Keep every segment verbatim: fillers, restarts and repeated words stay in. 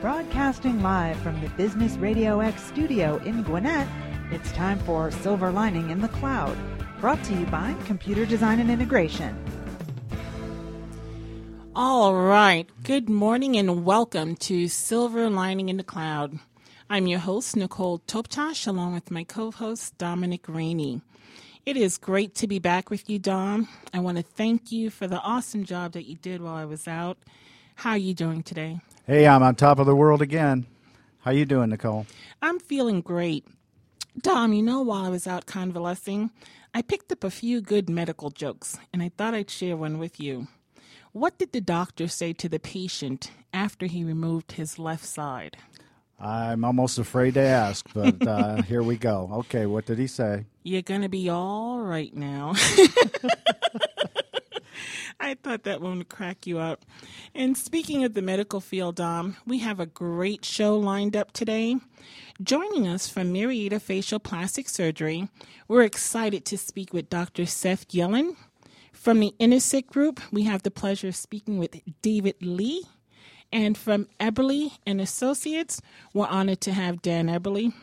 Broadcasting live from the Business Radio X studio in Gwinnett, it's time for Silver Lining in the Cloud, brought to you by Computer Design and Integration. All right. Good morning and welcome to Silver Lining in the Cloud. I'm your host, Nicole Toptash, along with my co-host, Dominic Rainey. It is great to be back with you, Dom. I want to thank you for the awesome job that you did while I was out. How are you doing today? Hey, I'm on top of the world again. How you doing, Nicole? I'm feeling great. Dom, you know, while I was out convalescing, I picked up a few good medical jokes, and I thought I'd share one with you. What did the doctor say to the patient after he removed his left side? I'm almost afraid to ask, but uh, here we go. Okay, what did he say? You're going to be all right now. I thought that one would crack you up. And speaking of the medical field, Dom, we have a great show lined up today. Joining us from Marietta Facial Plastic Surgery, we're excited to speak with Doctor Seth Yellen. From the Intersect Group, we have the pleasure of speaking with David Lee. And from Eberly and Associates, we're honored to have Dan Eberly.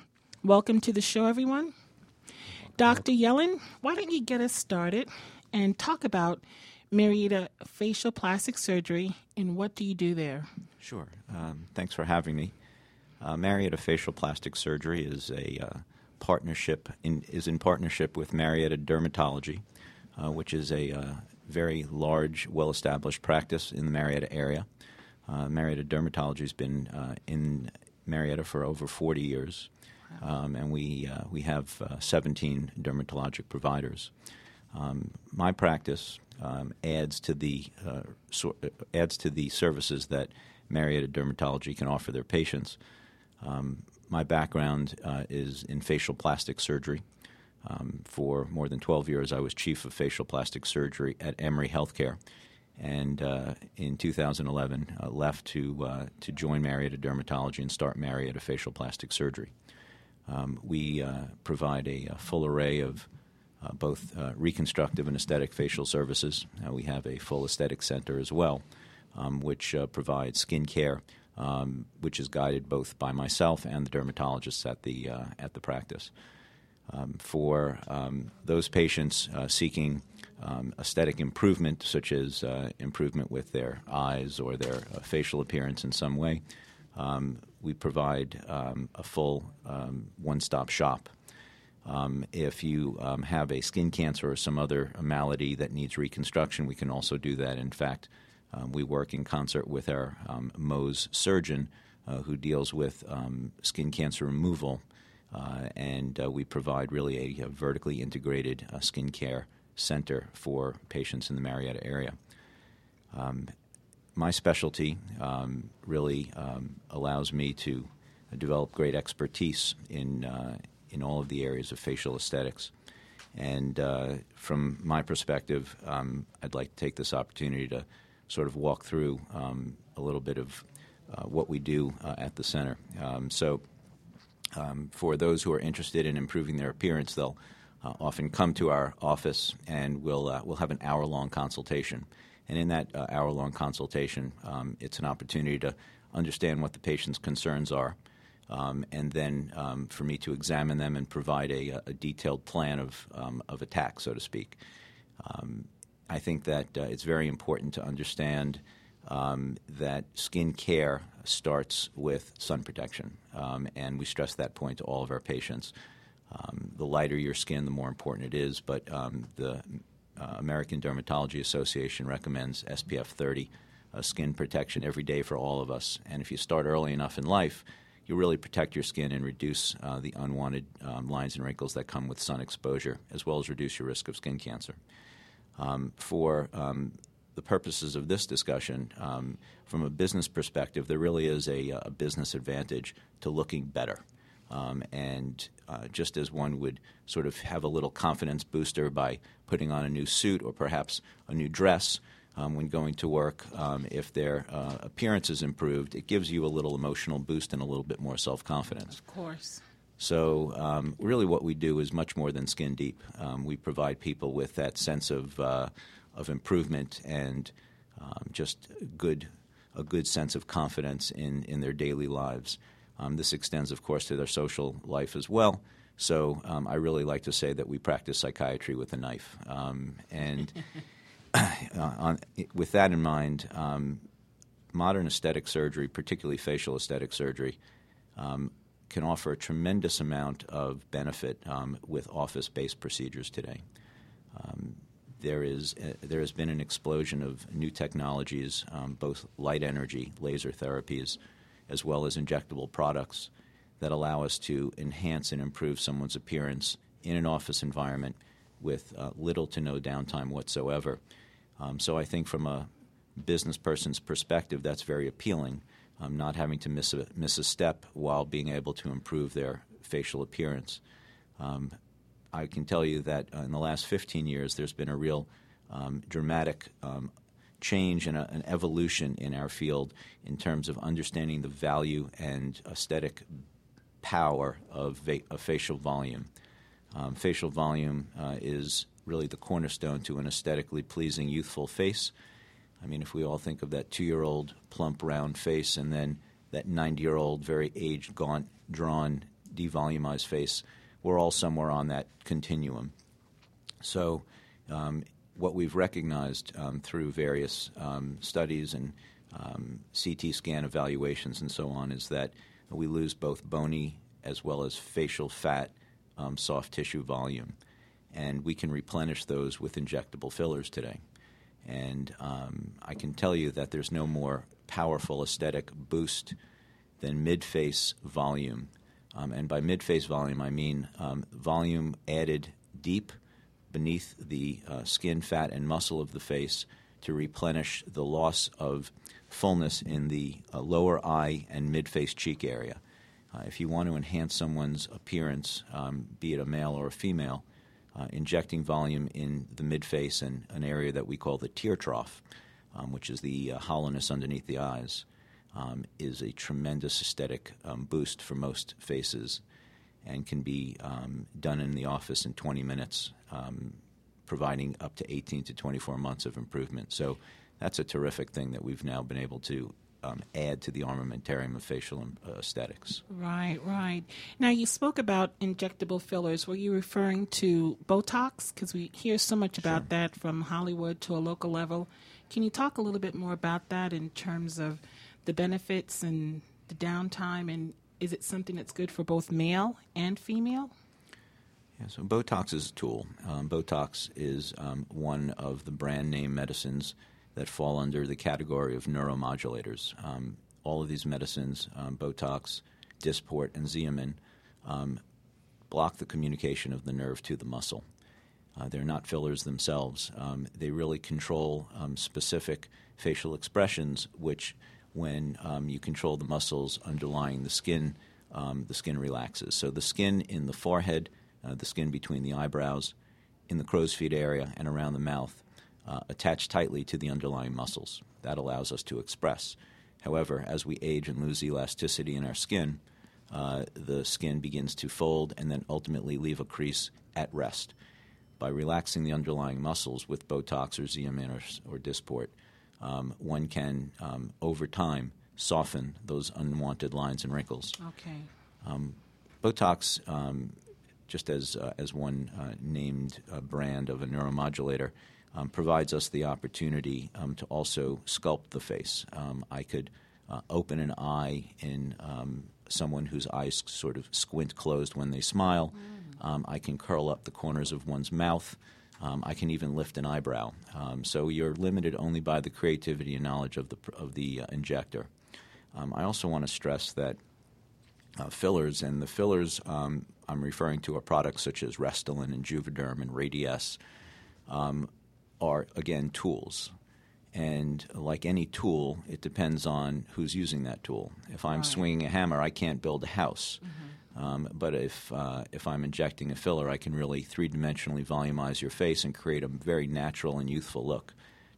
Welcome to the show, everyone. Doctor Yellen, why don't you get us started and talk about Marietta Facial Plastic Surgery, and what do you do there? Sure. Um, thanks for having me. Uh, Marietta Facial Plastic Surgery is a uh, partnership in, is in partnership with Marietta Dermatology, uh, which is a uh, very large, well-established practice in the Marietta area. Uh, Marietta Dermatology has been uh, in Marietta for over forty years, wow. um, and we uh, we have uh, seventeen dermatologic providers. Um, my practice Um, adds to the uh, so, uh, adds to the services that Marietta Dermatology can offer their patients. Um, my background uh, is in facial plastic surgery. Um, for more than twelve years, I was chief of facial plastic surgery at Emory Healthcare, and uh, in two thousand eleven, uh, left to uh, to join Marietta Dermatology and start Marietta Facial Plastic Surgery. Um, we uh, provide a, a full array of Uh, both uh, reconstructive and aesthetic facial services. Uh, we have a full aesthetic center as well, um, which uh, provides skin care, um, which is guided both by myself and the dermatologists at the uh, at the practice. Um, for um, those patients uh, seeking um, aesthetic improvement, such as uh, improvement with their eyes or their uh, facial appearance in some way, um, we provide um, a full um, one-stop shop. Um, if you um, have a skin cancer or some other malady that needs reconstruction, we can also do that. In fact, um, we work in concert with our um, Mohs surgeon uh, who deals with um, skin cancer removal, uh, and uh, we provide really a, a vertically integrated uh, skin care center for patients in the Marietta area. Um, my specialty um, really um, allows me to develop great expertise in uh in all of the areas of facial aesthetics. And uh, from my perspective, um, I'd like to take this opportunity to sort of walk through um, a little bit of uh, what we do uh, at the center. Um, so um, for those who are interested in improving their appearance, they'll uh, often come to our office and we'll, uh, we'll have an hour-long consultation. And in that uh, hour-long consultation, um, it's an opportunity to understand what the patient's concerns are, Um, and then um, for me to examine them and provide a, a detailed plan of um, of attack, so to speak. Um, I think that uh, it's very important to understand um, that skin care starts with sun protection, um, and we stress that point to all of our patients. Um, the lighter your skin, the more important it is, but um, the uh, American Dermatology Association recommends S P F thirty, uh, skin protection every day for all of us. And if you start early enough in life, you really protect your skin and reduce uh, the unwanted um, lines and wrinkles that come with sun exposure, as well as reduce your risk of skin cancer. Um, for um, the purposes of this discussion, um, from a business perspective, there really is a, a business advantage to looking better. Um, and uh, just as one would sort of have a little confidence booster by putting on a new suit or perhaps a new dress, Um, when going to work, um, if their uh, appearance is improved, it gives you a little emotional boost and a little bit more self-confidence. Of course. So um, really what we do is much more than skin deep. Um, we provide people with that sense of, uh, of improvement and um, just good a good sense of confidence in, in their daily lives. Um, this extends, of course, to their social life as well. So um, I really like to say that we practice psychiatry with a knife. Um, and uh, on, with that in mind, um, modern aesthetic surgery, particularly facial aesthetic surgery, um, can offer a tremendous amount of benefit um, with office-based procedures today. Um, there is uh, there has been an explosion of new technologies, um, both light energy, laser therapies, as well as injectable products that allow us to enhance and improve someone's appearance in an office environment with uh, little to no downtime whatsoever. Um, so I think from a business person's perspective, that's very appealing, um, not having to miss a, miss a step while being able to improve their facial appearance. Um, I can tell you that in the last fifteen years, there's been a real um, dramatic um, change and a, an evolution in our field in terms of understanding the value and aesthetic power of, va- of facial volume. Um, facial volume uh, is really the cornerstone to an aesthetically pleasing, youthful face. I mean, if we all think of that two-year-old plump, round face and then that ninety-year-old, very aged, gaunt, drawn, devolumized face, we're all somewhere on that continuum. So um, what we've recognized um, through various um, studies and um, C T scan evaluations and so on is that we lose both bony as well as facial fat, um, soft tissue volume. And we can replenish those with injectable fillers today. And um, I can tell you that there's no more powerful aesthetic boost than mid-face volume. Um, and by mid-face volume, I mean um, volume added deep beneath the uh, skin, fat, and muscle of the face to replenish the loss of fullness in the uh, lower eye and mid-face cheek area. Uh, if you want to enhance someone's appearance, um, be it a male or a female, Uh, injecting volume in the mid-face and an area that we call the tear trough, um, which is the uh, hollowness underneath the eyes, um, is a tremendous aesthetic um, boost for most faces and can be um, done in the office in twenty minutes, um, providing up to eighteen to twenty-four months of improvement. So that's a terrific thing that we've now been able to Um, add to the armamentarium of facial aesthetics. Right, right. Now, you spoke about injectable fillers. Were you referring to Botox? Because we hear so much about sure. that from Hollywood to a local level. Can you talk a little bit more about that in terms of the benefits and the downtime, and is it something that's good for both male and female? Yeah, so Botox is a tool. Um, Botox is um, one of the brand name medicines that fall under the category of neuromodulators. Um, all of these medicines, um, Botox, Dysport, and Xeomin, um, block the communication of the nerve to the muscle. Uh, they're not fillers themselves. Um, they really control um, specific facial expressions, which when um, you control the muscles underlying the skin, um, the skin relaxes. So the skin in the forehead, uh, the skin between the eyebrows, in the crow's feet area, and around the mouth, Uh, attached tightly to the underlying muscles. That allows us to express. However, as we age and lose elasticity in our skin, uh, the skin begins to fold and then ultimately leave a crease at rest. By relaxing the underlying muscles with Botox or Xeomin or, or Dysport, um, one can, um, over time, soften those unwanted lines and wrinkles. Okay. Um, Botox, um, just as, uh, as one uh, named uh, brand of a neuromodulator, Um, provides us the opportunity um, to also sculpt the face. Um, I could uh, open an eye in um, someone whose eyes sort of squint closed when they smile. Mm. Um, I can curl up the corners of one's mouth. Um, I can even lift an eyebrow. Um, so you're limited only by the creativity and knowledge of the of the uh, injector. Um, I also want to stress that uh, fillers, and the fillers um, I'm referring to are products such as Restylane and Juvederm and Radiesse, um are, again, tools. And like any tool, it depends on who's using that tool. If I'm right. swinging a hammer, I can't build a house. Mm-hmm. Um, but if uh, if I'm injecting a filler, I can really three-dimensionally volumize your face and create a very natural and youthful look.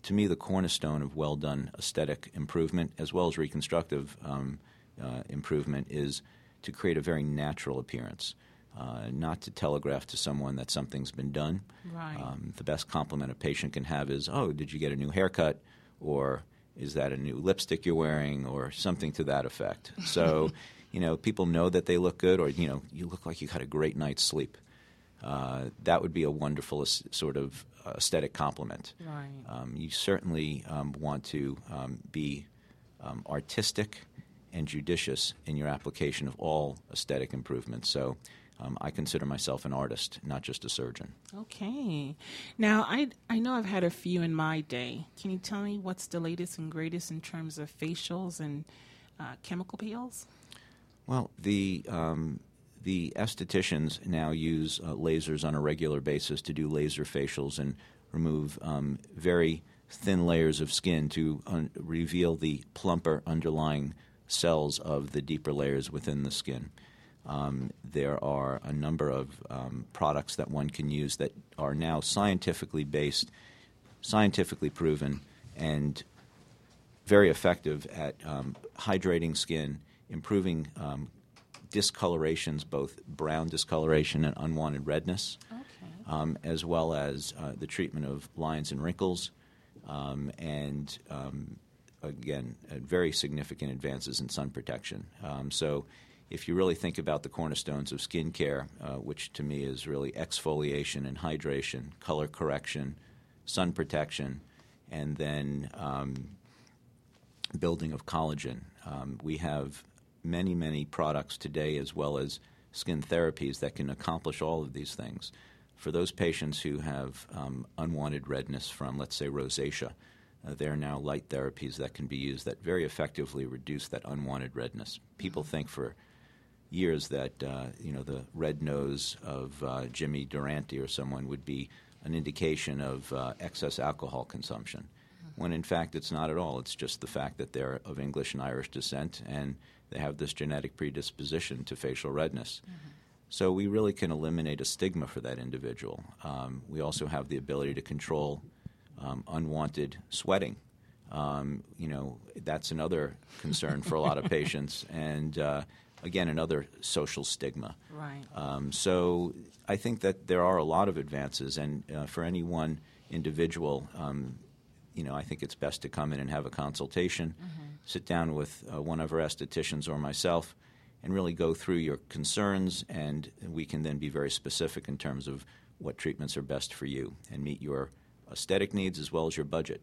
To me, the cornerstone of well-done aesthetic improvement, as well as reconstructive um, uh, improvement, is to create a very natural appearance. Uh, not to telegraph to someone that something's been done. Right. Um, the best compliment a patient can have is, oh, did you get a new haircut? Or Is that a new lipstick you're wearing or something to that effect? So, you know, people know that they look good, or, you know, you look like you had a great night's sleep. Uh, that would be a wonderful as, sort of aesthetic compliment. Right. Um, you certainly um, want to um, be um, artistic and judicious in your application of all aesthetic improvements. So um, I consider myself an artist, not just a surgeon. Okay. Now, I, I know I've had a few in my day. Can you tell me what's the latest and greatest in terms of facials and uh, chemical peels? Well, the... Um, The estheticians now use uh, lasers on a regular basis to do laser facials and remove um, very thin layers of skin to un- reveal the plumper underlying cells of the deeper layers within the skin. Um, there are a number of um, products that one can use that are now scientifically based, scientifically proven, and very effective at um, hydrating skin, improving um discolorations, both brown discoloration and unwanted redness, okay. um, as well as uh, the treatment of lines and wrinkles, um, and um, again, uh, very significant advances in sun protection. Um, so if you really think about the cornerstones of skin care, uh, which to me is really exfoliation and hydration, color correction, sun protection, and then um, building of collagen, um, we have many, many products today, as well as skin therapies that can accomplish all of these things. For those patients who have um, unwanted redness from, let's say, rosacea, uh, there are now light therapies that can be used that very effectively reduce that unwanted redness. People think for years that uh, you know the red nose of uh, Jimmy Durante or someone would be an indication of uh, excess alcohol consumption, when in fact it's not at all. It's just the fact that they're of English and Irish descent and they have this genetic predisposition to facial redness. Mm-hmm. So we really can eliminate a stigma for that individual. Um, we also have the ability to control um, unwanted sweating. Um, you know, that's another concern for a lot of patients, and uh, again, another social stigma. Right. Um, so I think that there are a lot of advances, and uh, for any one individual, um, you know, I think it's best to come in and have a consultation, mm-hmm. sit down with uh, one of our estheticians or myself, and really go through your concerns, and we can then be very specific in terms of what treatments are best for you and meet your aesthetic needs as well as your budget.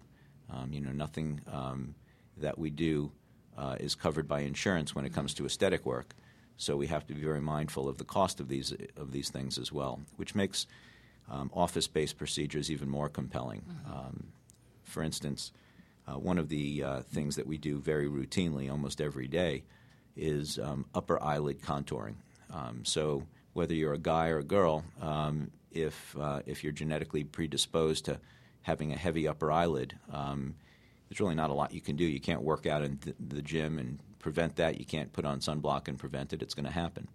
Um, you know, nothing um, that we do uh, is covered by insurance when it comes to aesthetic work, so we have to be very mindful of the cost of these of these things as well, which makes um, office-based procedures even more compelling. Mm-hmm. Um, For instance, uh, one of the uh, things that we do very routinely almost every day is um, upper eyelid contouring. Um, so whether you're a guy or a girl, um, if uh, if you're genetically predisposed to having a heavy upper eyelid, um, there's really not a lot you can do. You can't work out in th- the gym and prevent that. You can't put on sunblock and prevent it. It's going to happen.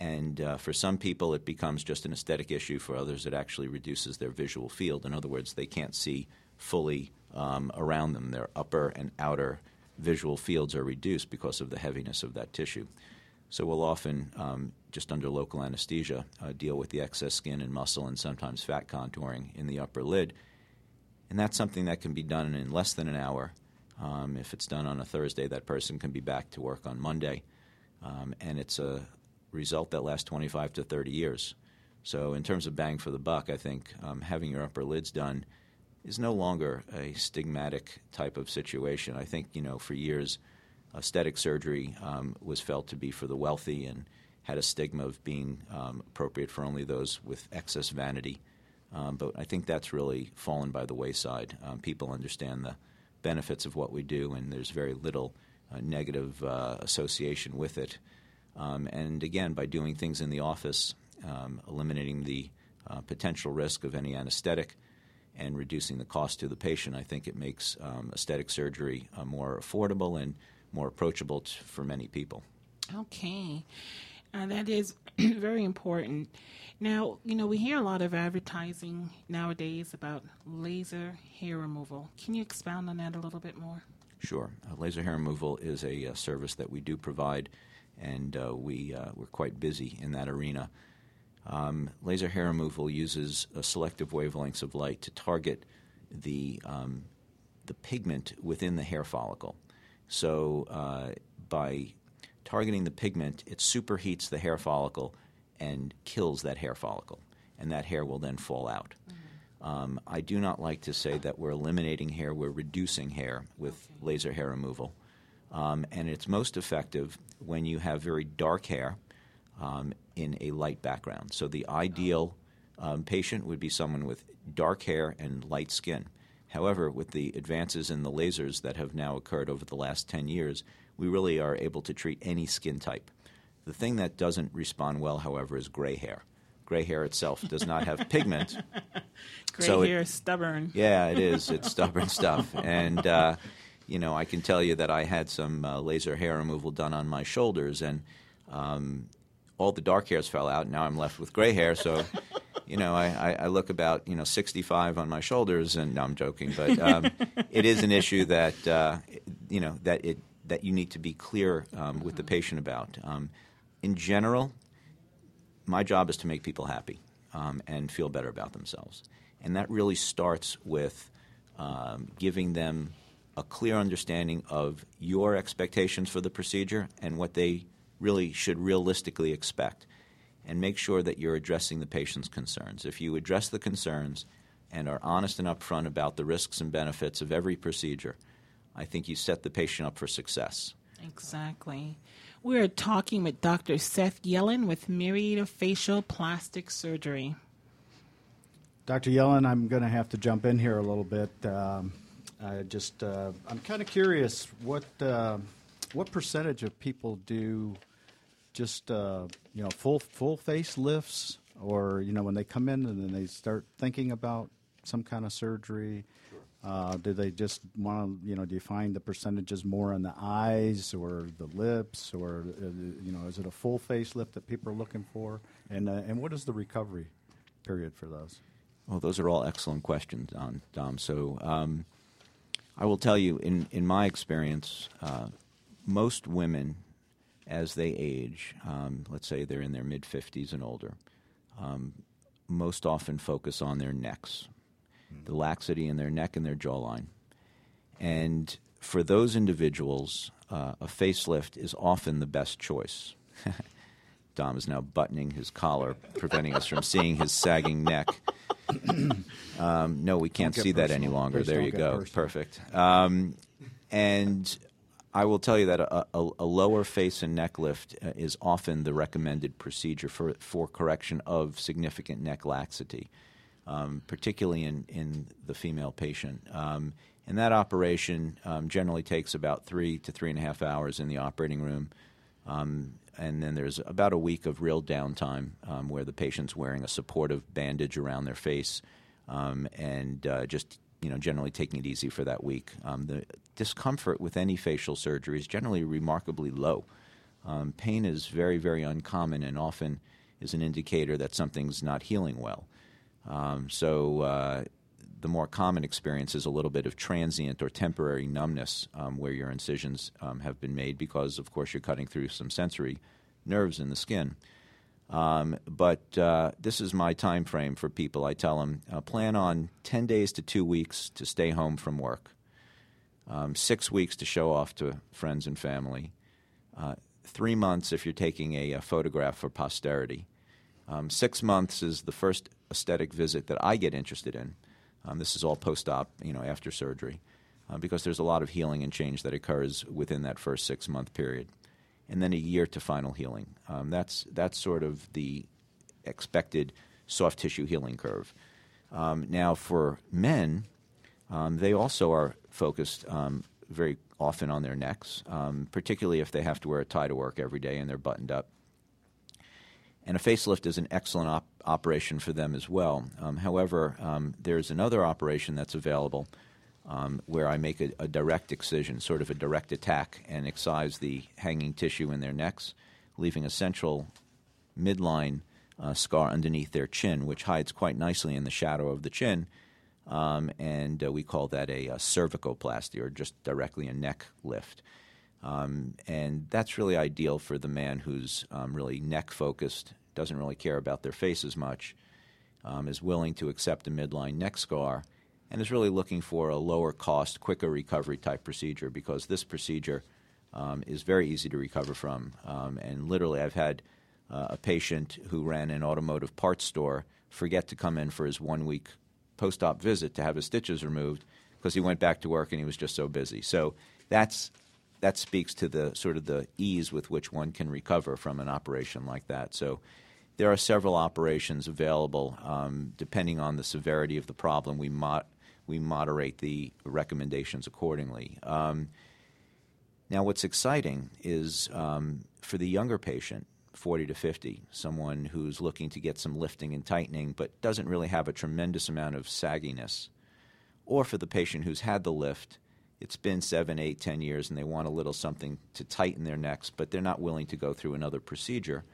And uh, for some people, it becomes just an aesthetic issue. For others, it actually reduces their visual field. In other words, they can't see fully um, around them. Their upper and outer visual fields are reduced because of the heaviness of that tissue. So we'll often, um, just under local anesthesia, uh, deal with the excess skin and muscle and sometimes fat contouring in the upper lid. And that's something that can be done in less than an hour. Um, if it's done on a Thursday, that person can be back to work on Monday. Um, and it's a result that lasts twenty-five to thirty years. So in terms of bang for the buck, I think um, having your upper lids done is no longer a stigmatic type of situation. I think, you know, for years, aesthetic surgery um, was felt to be for the wealthy and had a stigma of being um, appropriate for only those with excess vanity. Um, but I think that's really fallen by the wayside. Um, people understand the benefits of what we do, and there's very little uh, negative uh, association with it. Um, and again, by doing things in the office, um, eliminating the uh, potential risk of any anesthetic, and reducing the cost to the patient, I think it makes um, aesthetic surgery uh, more affordable and more approachable t- for many people. Okay. Uh, that is very important. Now, you know, we hear a lot of advertising nowadays about laser hair removal. Can you expound on that a little bit more? Sure. Uh, laser hair removal is a, a service that we do provide, and uh, we, uh, we're quite busy in that arena. Um, laser hair removal uses uh, selective wavelengths of light to target the um, the pigment within the hair follicle. So uh, by targeting the pigment, it superheats the hair follicle and kills that hair follicle, and that hair will then fall out. Mm-hmm. Um, I do not like to say that we're eliminating hair. We're reducing hair with okay. laser hair removal. Um, and it's most effective when you have very dark hair um, in a light background. So the ideal um, patient would be someone with dark hair and light skin. However, with the advances in the lasers that have now occurred over the last ten years, we really are able to treat any skin type. The thing that doesn't respond well, however, is gray hair. Gray hair itself does not have pigment. Gray so hair it, is stubborn. Yeah, it is. It's stubborn stuff. And uh, you know, I can tell you that I had some uh, laser hair removal done on my shoulders, and um, all the dark hairs fell out. Now I'm left with gray hair, so you know, I, I look about you know sixty-five on my shoulders, and no, I'm joking, but um, it is an issue that uh, you know that it that you need to be clear um, with the patient about. Um, in general, my job is to make people happy um, and feel better about themselves, and that really starts with um, giving them a clear understanding of your expectations for the procedure and what they really should realistically expect, and make sure that you're addressing the patient's concerns. If you address the concerns and are honest and upfront about the risks and benefits of every procedure, I think you set the patient up for success. Exactly. We're talking with Doctor Seth Yellen with Marietta Facial Plastic Surgery. Doctor Yellen, I'm going to have to jump in here a little bit. Um, I just, uh, I'm kind of curious what uh, what percentage of people do just uh, you know full full face lifts, or you know when they come in and then they start thinking about some kind of surgery, sure. uh, do they just want to you know do you find the percentages more on the eyes or the lips, or uh, you know is it a full face lift that people are looking for, and uh, and what is the recovery period for those? Well, those are all excellent questions, Don, Dom. So. Um, I will tell you, in, in my experience, uh, most women, as they age, um, let's say they're in their mid-fifties and older, um, most often focus on their necks, mm-hmm. the laxity in their neck and their jawline. And for those individuals, uh, a facelift is often the best choice. Dom is now buttoning his collar, preventing us from seeing his sagging neck. um, no, we can't see personal. that any longer. Please there you go. Personal. Perfect. Um, and I will tell you that a, a, a lower face and neck lift uh, is often the recommended procedure for, for correction of significant neck laxity, um, particularly in, in the female patient. Um, and that operation um, generally takes about three to three and a half hours in the operating room. Um, and then there's about a week of real downtime um, where the patient's wearing a supportive bandage around their face um, and uh, just, you know, generally taking it easy for that week. Um, the discomfort with any facial surgery is generally remarkably low. Um, pain is very, very uncommon and often is an indicator that something's not healing well. Um, so uh, the more common experience is a little bit of transient or temporary numbness um, where your incisions um, have been made because, of course, you're cutting through some sensory nerves in the skin. Um, but uh, this is my time frame for people. I tell them, uh, plan on ten days to two weeks to stay home from work, um, six weeks to show off to friends and family, uh, three months if you're taking a, a photograph for posterity. Um, six months is the first aesthetic visit that I get interested in. Um, this is all post-op, you know, after surgery, uh, because there's a lot of healing and change that occurs within that first six-month period. And then a year to final healing. Um, that's that's sort of the expected soft tissue healing curve. Um, now, for men, um, they also are focused um, very often on their necks, um, particularly if they have to wear a tie to work every day and they're buttoned up. And a facelift is an excellent op- operation for them as well. Um, however, um, there's another operation that's available um, where I make a, a direct excision, sort of a direct attack, and excise the hanging tissue in their necks, leaving a central midline uh, scar underneath their chin, which hides quite nicely in the shadow of the chin. Um, and uh, we call that a, a cervicoplasty, or just directly a neck lift. Um, and that's really ideal for the man who's um, really neck-focused, doesn't really care about their face as much, um, is willing to accept a midline neck scar and is really looking for a lower cost, quicker recovery type procedure, because this procedure um, is very easy to recover from. Um, and literally, I've had uh, a patient who ran an automotive parts store forget to come in for his one-week post-op visit to have his stitches removed because he went back to work and he was just so busy. So that's that speaks to the sort of the ease with which one can recover from an operation like that. So there are several operations available. Um, depending on the severity of the problem, we mod we moderate the recommendations accordingly. Um, now, what's exciting is um, for the younger patient, forty to fifty, someone who's looking to get some lifting and tightening but doesn't really have a tremendous amount of sagginess, or for the patient who's had the lift, it's been seven, eight, ten years and they want a little something to tighten their necks but they're not willing to go through another procedure,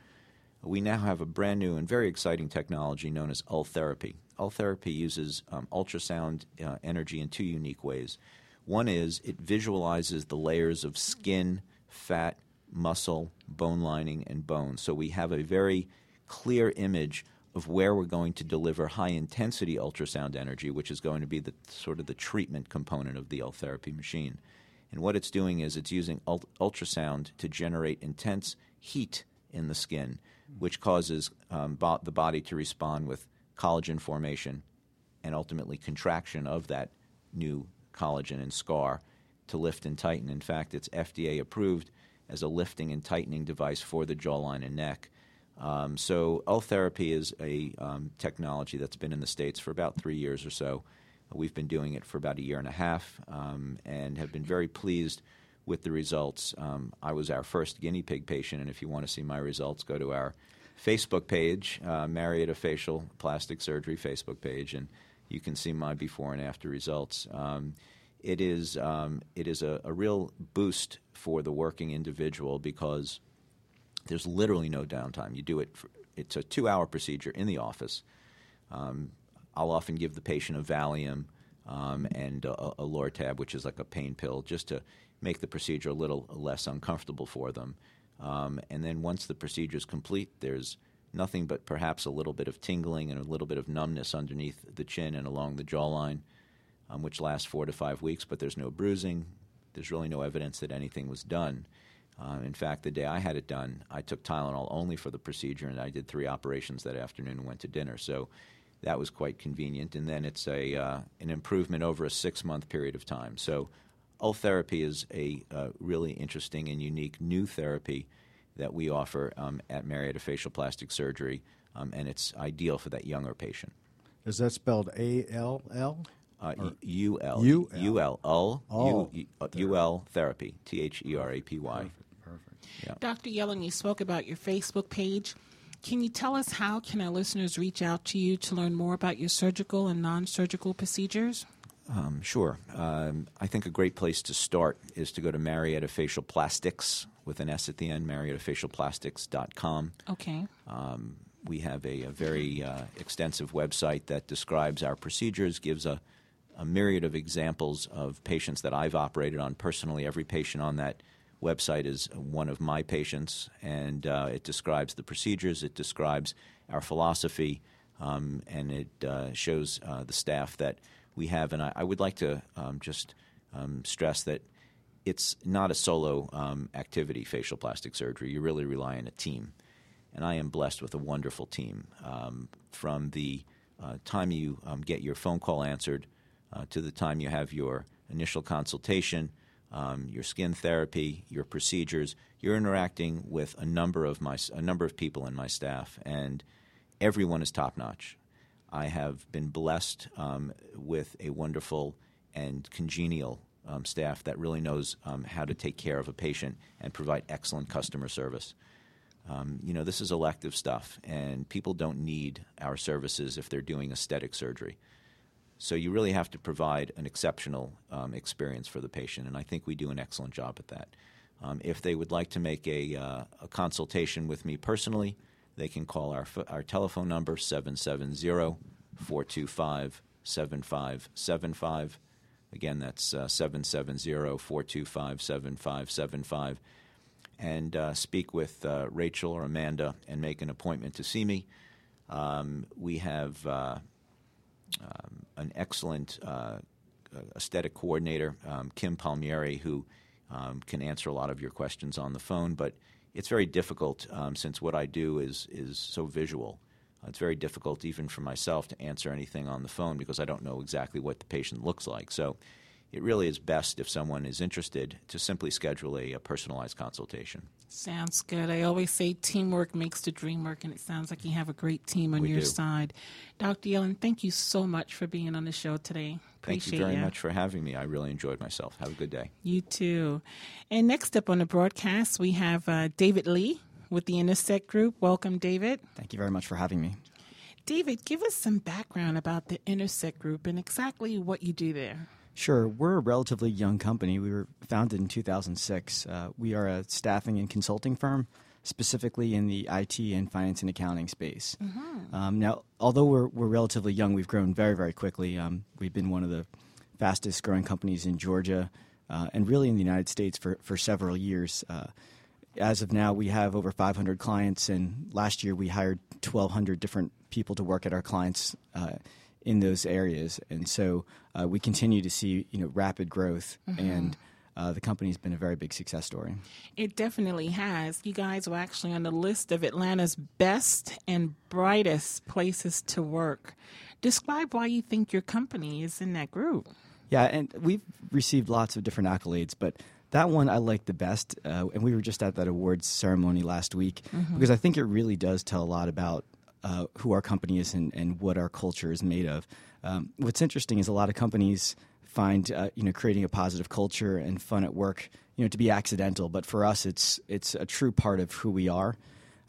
we now have a brand new and very exciting technology known as Ultherapy. Ultherapy uses um, ultrasound uh, energy in two unique ways. One is it visualizes the layers of skin, fat, muscle, bone lining, and bone. So we have a very clear image of where we're going to deliver high-intensity ultrasound energy, which is going to be the sort of the treatment component of the Ultherapy machine. And what it's doing is it's using ult- ultrasound to generate intense heat in the skin, which causes um, bo- the body to respond with collagen formation and ultimately contraction of that new collagen and scar to lift and tighten. In fact, it's F D A approved as a lifting and tightening device for the jawline and neck. Um, so Ultherapy is a um, technology that's been in the States for about three years or so. We've been doing it for about a year and a half um, and have been very pleased with the results. Um, I was our first guinea pig patient, and if you want to see my results, go to our Facebook page, uh, Marietta Facial Plastic Surgery Facebook page, and you can see my before and after results. Um, It is um, it is a, a real boost for the working individual because there's literally no downtime. You do it for, it's a two-hour procedure in the office. Um, I'll often give the patient a Valium um, and a, a Lortab, which is like a pain pill, just to make the procedure a little less uncomfortable for them. Um, and then once the procedure is complete, there's nothing but perhaps a little bit of tingling and a little bit of numbness underneath the chin and along the jawline, Um, which lasts four to five weeks, but there's no bruising. There's really no evidence that anything was done. Um, in fact, the day I had it done, I took Tylenol only for the procedure, and I did three operations that afternoon and went to dinner. So that was quite convenient. And then it's a uh, an improvement over a six-month period of time. So Ultherapy is a uh, really interesting and unique new therapy that we offer um, at Marietta Facial Plastic Surgery, um, and it's ideal for that younger patient. Is that spelled A L L? Uh, U L. U L. U L. U L Therapy. T H E R A P Y. Perfect. Perfect. Yeah. Doctor Yellen, you spoke about your Facebook page. Can you tell us how can our listeners reach out to you to learn more about your surgical and non-surgical procedures? Um, sure. Um, I think a great place to start is to go to Marietta Facial Plastics with an S at the end, marietta facial plastics dot com. Okay. Um, we have a, a very uh, extensive website that describes our procedures, gives a a myriad of examples of patients that I've operated on personally. Every patient on that website is one of my patients, and uh, it describes the procedures, it describes our philosophy, um, and it uh, shows uh, the staff that we have. And I, I would like to um, just um, stress that it's not a solo um, activity, facial plastic surgery. You really rely on a team. And I am blessed with a wonderful team. Um, from the uh, time you um, get your phone call answered, Uh, to the time you have your initial consultation, um, your skin therapy, your procedures, you're interacting with a number of my a number of people in my staff, and everyone is top notch. I have been blessed um, with a wonderful and congenial um, staff that really knows um, how to take care of a patient and provide excellent customer service. Um, you know, this is elective stuff, and people don't need our services if they're doing aesthetic surgery. So you really have to provide an exceptional um, experience for the patient, and I think we do an excellent job at that. Um, if they would like to make a, uh, a consultation with me personally, they can call our our telephone number, seven seven zero, four two five, seven five seven five. Again, that's uh, seven seven zero, four two five, seven five seven five. And uh, speak with uh, Rachel or Amanda and make an appointment to see me. Um, we have... Uh, um, an excellent uh, aesthetic coordinator, um, Kim Palmieri, who um, can answer a lot of your questions on the phone. But it's very difficult um, since what I do is is so visual. It's very difficult even for myself to answer anything on the phone because I don't know exactly what the patient looks like. So it really is best if someone is interested to simply schedule a, a personalized consultation. Sounds good. I always say teamwork makes the dream work, and it sounds like you have a great team on we your do. side. Doctor Yellen, thank you so much for being on the show today. Appreciate Thank you very you. much for having me. I really enjoyed myself. Have a good day. You too. And next up on the broadcast, we have uh, David Lee with the Intersect Group. Welcome, David. Thank you very much for having me. David, give us some background about the Intersect Group and exactly what you do there. Sure. We're a relatively young company. We were founded in two thousand six. Uh, we are a staffing and consulting firm, specifically in the I T and finance and accounting space. Mm-hmm. Um, now, although we're, we're relatively young, we've grown very, very quickly. Um, we've been one of the fastest growing companies in Georgia uh, and really in the United States for, for several years. Uh, as of now, we have over five hundred clients, and last year we hired twelve hundred different people to work at our clients' uh in those areas. And so uh, we continue to see, you know, rapid growth, mm-hmm. and uh, the company's been a very big success story. It definitely has. You guys were actually on the list of Atlanta's best and brightest places to work. Describe why you think your company is in that group. Yeah, and we've received lots of different accolades, but that one I like the best, uh, and we were just at that awards ceremony last week, mm-hmm. because I think it really does tell a lot about Uh, who our company is and, and what our culture is made of. Um, what's interesting is a lot of companies find uh, you know creating a positive culture and fun at work you know to be accidental, but for us it's it's a true part of who we are.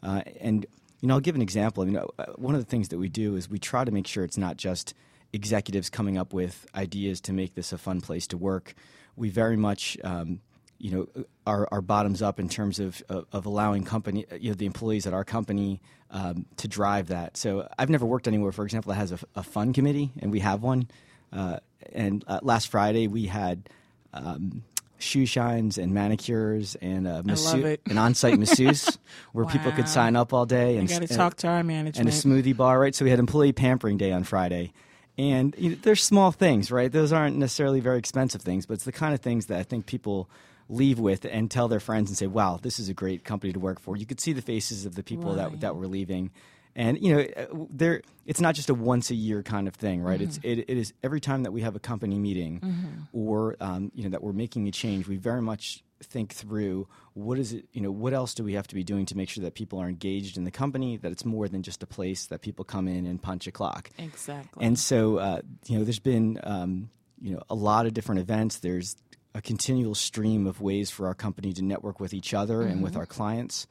Uh, and you know I'll give an example. I mean, one of the things that we do is we try to make sure it's not just executives coming up with ideas to make this a fun place to work. We very much um, you know our, our bottoms up in terms of of, of allowing company you know, the employees at our company um, to drive that. So I've never worked anywhere, for example, that has a, a fun committee, and we have one. Uh, and uh, last Friday we had um, shoe shines and manicures and a masseuse, an on-site masseuse where wow. people could sign up all day. And you got to talk to our management. And a smoothie bar, right? So we had employee pampering day on Friday. And you know, they're small things, right? Those aren't necessarily very expensive things, but it's the kind of things that I think people leave with and tell their friends and say, wow, this is a great company to work for. You could see the faces of the people right. that that were leaving. And, you know, there it's not just a once a year kind of thing, right? Mm-hmm. It's it, it is every time that we have a company meeting, mm-hmm. or, um, you know, that we're making a change, we very much think through what is it, you know, what else do we have to be doing to make sure that people are engaged in the company, that it's more than just a place that people come in and punch a clock. Exactly. And so, uh, you know, there's been, um, you know, a lot of different events. There's a continual stream of ways for our company to network with each other, mm-hmm. and with our clients.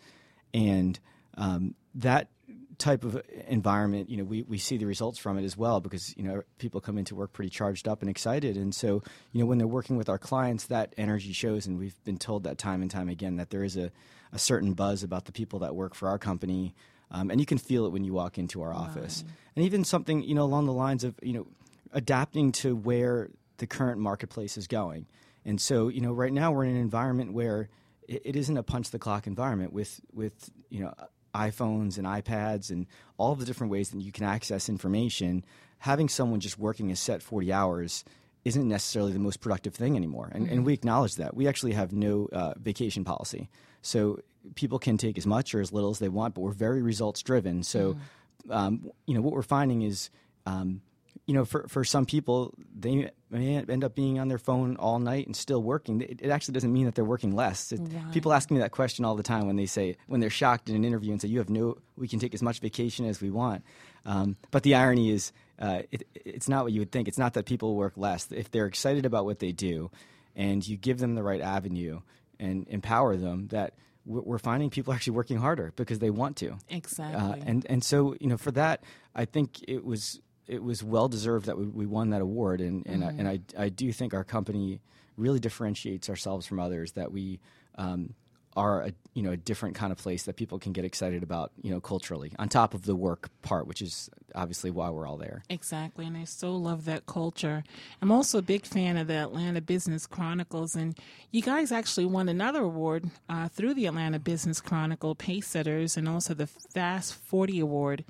And um, that type of environment, you know, we, we see the results from it as well because, you know, people come into work pretty charged up and excited. And so, you know, when they're working with our clients, that energy shows. And we've been told that time and time again that there is a, a certain buzz about the people that work for our company. Um, and you can feel it when you walk into our office. Right. And even something, you know, along the lines of, you know, adapting to where the current marketplace is going. And so, you know, right now we're in an environment where it, it isn't a punch-the-clock environment with, with, you know, iPhones and iPads and all the different ways that you can access information. Having someone just working a set forty hours isn't necessarily the most productive thing anymore. And, mm-hmm. and we acknowledge that. We actually have no uh, vacation policy. So people can take as much or as little as they want, but we're very results-driven. So, mm. um, you know, what we're finding is um, – you know, for, for some people, they may end up being on their phone all night and still working. It, it actually doesn't mean that they're working less. It, right. People ask me that question all the time when they say, when they're shocked in an interview and say, you have no, we can take as much vacation as we want. Um, but the irony is, uh, it, it's not what you would think. It's not that people work less. If they're excited about what they do and you give them the right avenue and empower them, that we're finding people actually working harder because they want to. Exactly. Uh, and, and so, you know, for that, I think it was... It was well-deserved that we, we won that award, and, and, mm-hmm. I, and I, I do think our company really differentiates ourselves from others, that we um, are a, you know, a different kind of place that people can get excited about, you know, culturally, on top of the work part, which is obviously why we're all there. Exactly, and I so love that culture. I'm also a big fan of the Atlanta Business Chronicles, and you guys actually won another award uh, through the Atlanta Business Chronicle Paysetters and also the Fast forty Award.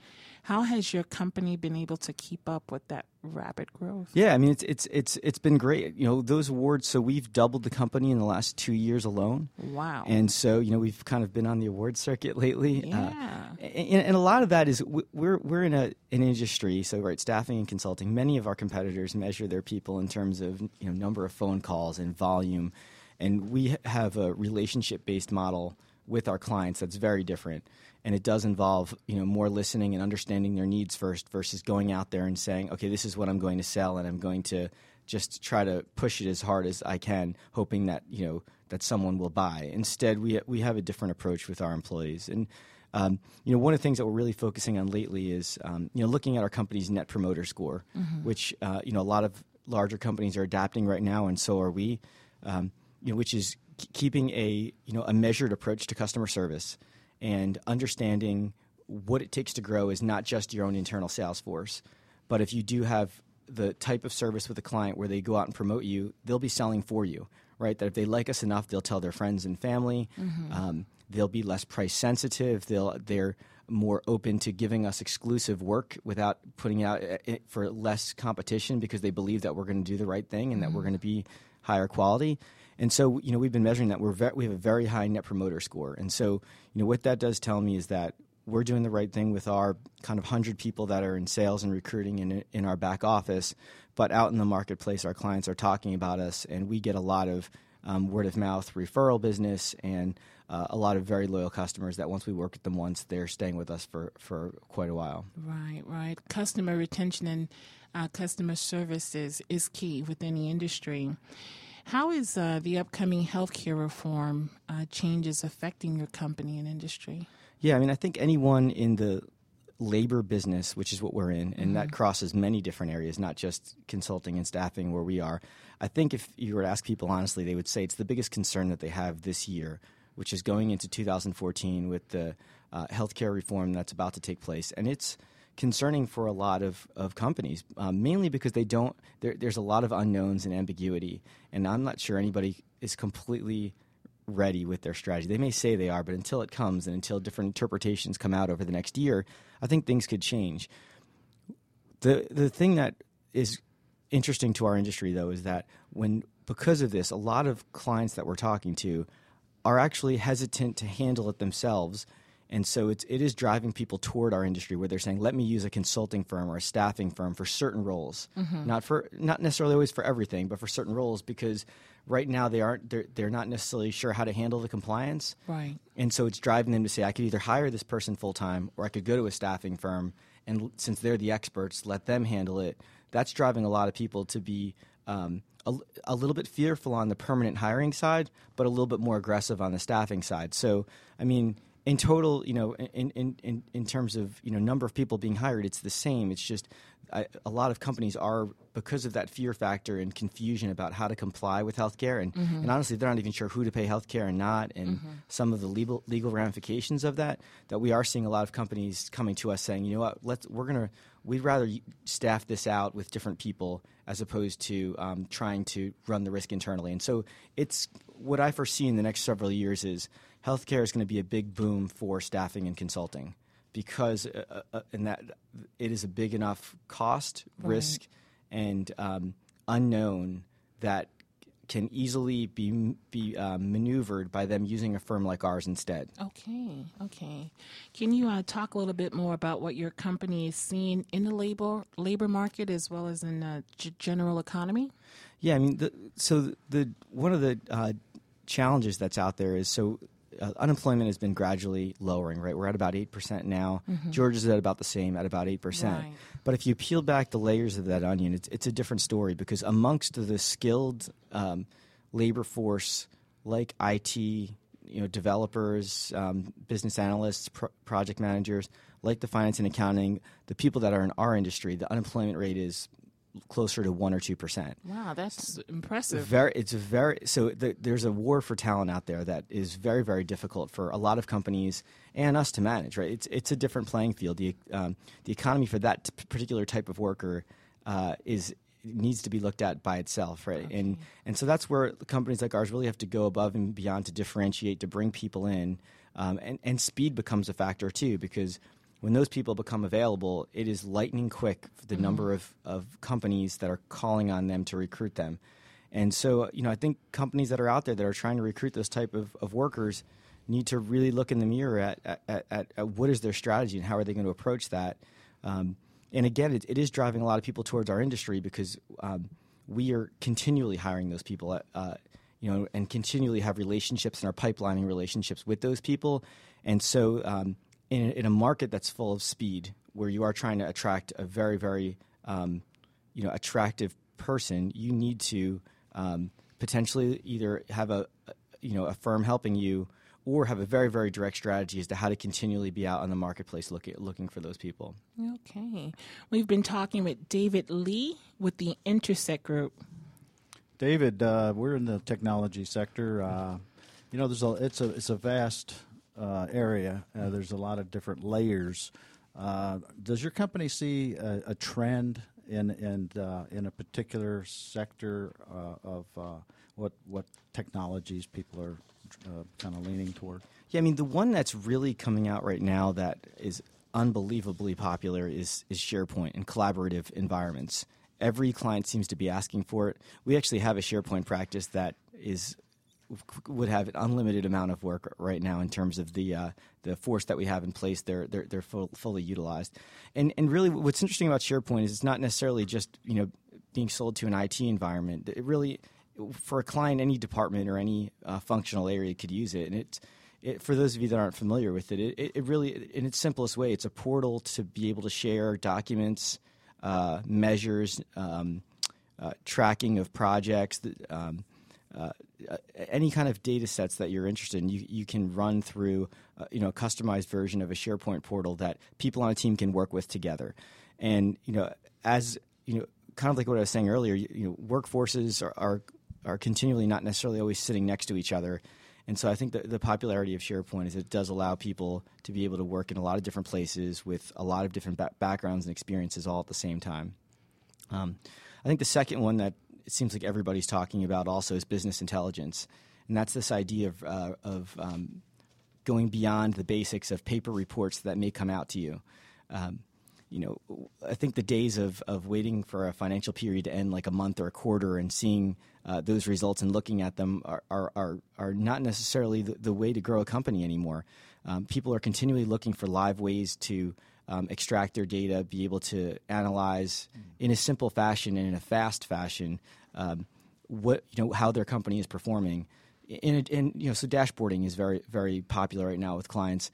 How has your company been able to keep up with that rapid growth. Yeah, I mean, it's it's it's it's been great. You know, those awards, so we've doubled the company in the last two years alone. Wow. And so, you know, we've kind of been on the award circuit lately. Yeah. Uh, and, and a lot of that is we're we're in a an industry, so right, staffing and consulting, many of our competitors measure their people in terms of, you know, number of phone calls and volume. And we have a relationship-based model with our clients that's very different. And it does involve, you know, more listening and understanding their needs first versus going out there and saying, okay, this is what I'm going to sell, and I'm going to just try to push it as hard as I can, hoping that, you know, that someone will buy. Instead, we we have a different approach with our employees. And, um, you know, one of the things that we're really focusing on lately is, um, you know, looking at our company's Net Promoter Score, mm-hmm. which, uh, you know, a lot of larger companies are adapting right now, and so are we, um, you know, which is c- keeping a, you know, a measured approach to customer service. And understanding what it takes to grow is not just your own internal sales force, but if you do have the type of service with a client where they go out and promote you, they'll be selling for you, right? That if they like us enough, they'll tell their friends and family. Mm-hmm. Um, they'll be less price sensitive. They'll they're more open to giving us exclusive work without putting out it for less competition because they believe that we're going to do the right thing and mm-hmm. that we're going to be higher quality. And so, you know, we've been measuring that. We're ve- we have a very high Net Promoter Score. And so, you know, what that does tell me is that we're doing the right thing with our kind of one hundred people that are in sales and recruiting in in our back office. But out in the marketplace, our clients are talking about us, and we get a lot of um, word-of-mouth referral business and uh, a lot of very loyal customers that once we work with them once, they're staying with us for, for quite a while. Right, right. Customer retention and uh, customer services is key within the industry. How is uh, the upcoming healthcare reform uh, changes affecting your company and industry? Yeah, I mean, I think anyone in the labor business, which is what we're in, and mm-hmm. that crosses many different areas, not just consulting and staffing where we are. I think if you were to ask people honestly, they would say it's the biggest concern that they have this year, which is going into two thousand fourteen with the uh, healthcare reform that's about to take place. And it's concerning for a lot of, of companies, um, mainly because they don't, there, there's a lot of unknowns and ambiguity. And I'm not sure anybody is completely ready with their strategy. They may say they are, but until it comes and until different interpretations come out over the next year, I think things could change. The the thing that is interesting to our industry, though, is that when, because of this, a lot of clients that we're talking to are actually hesitant to handle it themselves. And so it's, it is driving people toward our industry where they're saying, let me use a consulting firm or a staffing firm for certain roles, mm-hmm. not for not necessarily always for everything, but for certain roles, because right now they aren't they're, they're not necessarily sure how to handle the compliance. Right. And so it's driving them to say, I could either hire this person full time or I could go to a staffing firm. And since they're the experts, let them handle it. That's driving a lot of people to be um, a, a little bit fearful on the permanent hiring side, but a little bit more aggressive on the staffing side. So, I mean, in total, you know, in, in, in, in terms of, you know, number of people being hired, it's the same. It's just I, a lot of companies are, because of that fear factor and confusion about how to comply with healthcare, and, mm-hmm. and honestly, they're not even sure who to pay healthcare and not, and mm-hmm. some of the legal legal ramifications of that, that we are seeing a lot of companies coming to us saying, you know what, let's we're gonna we'd rather staff this out with different people as opposed to um, trying to run the risk internally. And so it's what I foresee in the next several years is healthcare is going to be a big boom for staffing and consulting because uh, uh, and that it is a big enough cost, right. risk, and um, unknown that can easily be be uh, maneuvered by them using a firm like ours instead. Okay, okay. Can you uh, talk a little bit more about what your company is seeing in the labor labor market as well as in the g- general economy? Yeah, I mean, the, so the, the one of the uh, challenges that's out there is so. Uh, unemployment has been gradually lowering, right? We're at about eight percent now. Mm-hmm. Georgia's at about the same, at about eight percent. Right. But if you peel back the layers of that onion, it's, it's a different story because amongst the skilled um, labor force like I T, you know, developers, um, business analysts, pro- project managers, like the finance and accounting, the people that are in our industry, the unemployment rate is closer to one or two percent. Wow, that's impressive. Very, it's very. So the, there's a war for talent out there that is very, very difficult for a lot of companies and us to manage. Right, it's it's a different playing field. The um, the economy for that particular type of worker uh, is needs to be looked at by itself. Right, okay. and and so that's where companies like ours really have to go above and beyond to differentiate to bring people in, um, and and speed becomes a factor too because. when those people become available, it is lightning quick for the mm-hmm. number of, of companies that are calling on them to recruit them. And so, you know, I think companies that are out there that are trying to recruit those type of, of workers need to really look in the mirror at, at, at, at what is their strategy and how are they going to approach that. Um, and again, it, it is driving a lot of people towards our industry because um, we are continually hiring those people at, uh, you know, and continually have relationships and our pipelining relationships with those people. And so um, in, in a market that's full of speed where you are trying to attract a very, very, um, you know, attractive person, you need to um, potentially either have a, you know, a firm helping you or have a very, very direct strategy as to how to continually be out on the marketplace look at, looking for those people. Okay. We've been talking with David Lee with the Intersect Group. David, uh, we're in the technology sector. Uh, you know, there's a, it's a it's a vast uh, area. Uh, there's a lot of different layers. Uh, does your company see a, a trend in in uh, in a particular sector uh, of uh, what what technologies people are Uh, kind of leaning toward? Yeah, I mean, the one that's really coming out right now that is unbelievably popular is, is SharePoint and collaborative environments. Every client seems to be asking for it. We actually have a SharePoint practice that is would have an unlimited amount of work right now in terms of the uh, the force that we have in place. They're they're, they're full, fully utilized. And and really what's interesting about SharePoint is it's not necessarily just, you know, being sold to an I T environment. It really for a client, any department or any uh, functional area could use it. And it's, it, for those of you that aren't familiar with it, it, it really, in its simplest way, it's a portal to be able to share documents, uh, measures, um, uh, tracking of projects, um, uh, any kind of data sets that you're interested in. You, you can run through uh, you know, a customized version of a SharePoint portal that people on a team can work with together. And, you know, as, you know, kind of like what I was saying earlier, you, you know, workforces are, are are continually not necessarily always sitting next to each other. And so I think that the popularity of SharePoint is it does allow people to be able to work in a lot of different places with a lot of different ba- backgrounds and experiences all at the same time. Um, I think the second one that it seems like everybody's talking about also is business intelligence. And that's this idea of, uh, of um, going beyond the basics of paper reports that may come out to you. Um, You know, I think the days of, of waiting for a financial period to end like a month or a quarter and seeing uh, those results and looking at them are are, are, are not necessarily the, the way to grow a company anymore. Um, people are continually looking for live ways to um, extract their data, be able to analyze in a simple fashion and in a fast fashion um, what you know how their company is performing. And, and you know, so dashboarding is very, very popular right now with clients.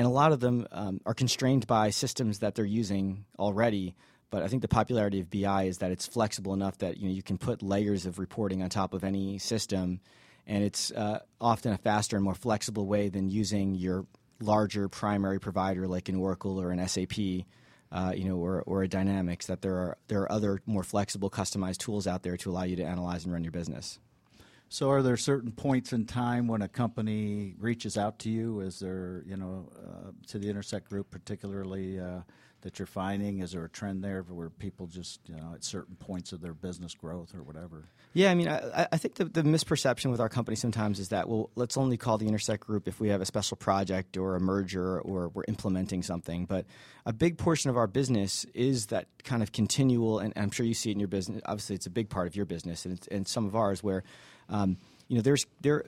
And a lot of them um, are constrained by systems that they're using already. But I think the popularity of B I is that it's flexible enough that you know you can put layers of reporting on top of any system. And it's uh, often a faster and more flexible way than using your larger primary provider like an Oracle or an S A P uh, you know, or, or a Dynamics, that there are, there are other more flexible, customized tools out there to allow you to analyze and run your business. So are there certain points in time when a company reaches out to you? Is there, you know, uh, to the Intersect Group particularly uh, that you're finding? Is there a trend there where people just, you know, at certain points of their business growth or whatever? Yeah, I mean, I, I think the, the misperception with our company sometimes is that, well, let's only call the Intersect Group if we have a special project or a merger or we're implementing something. But a big portion of our business is that kind of continual, and I'm sure you see it in your business. Obviously, it's a big part of your business and, it's, and some of ours where Um, you know, there's there.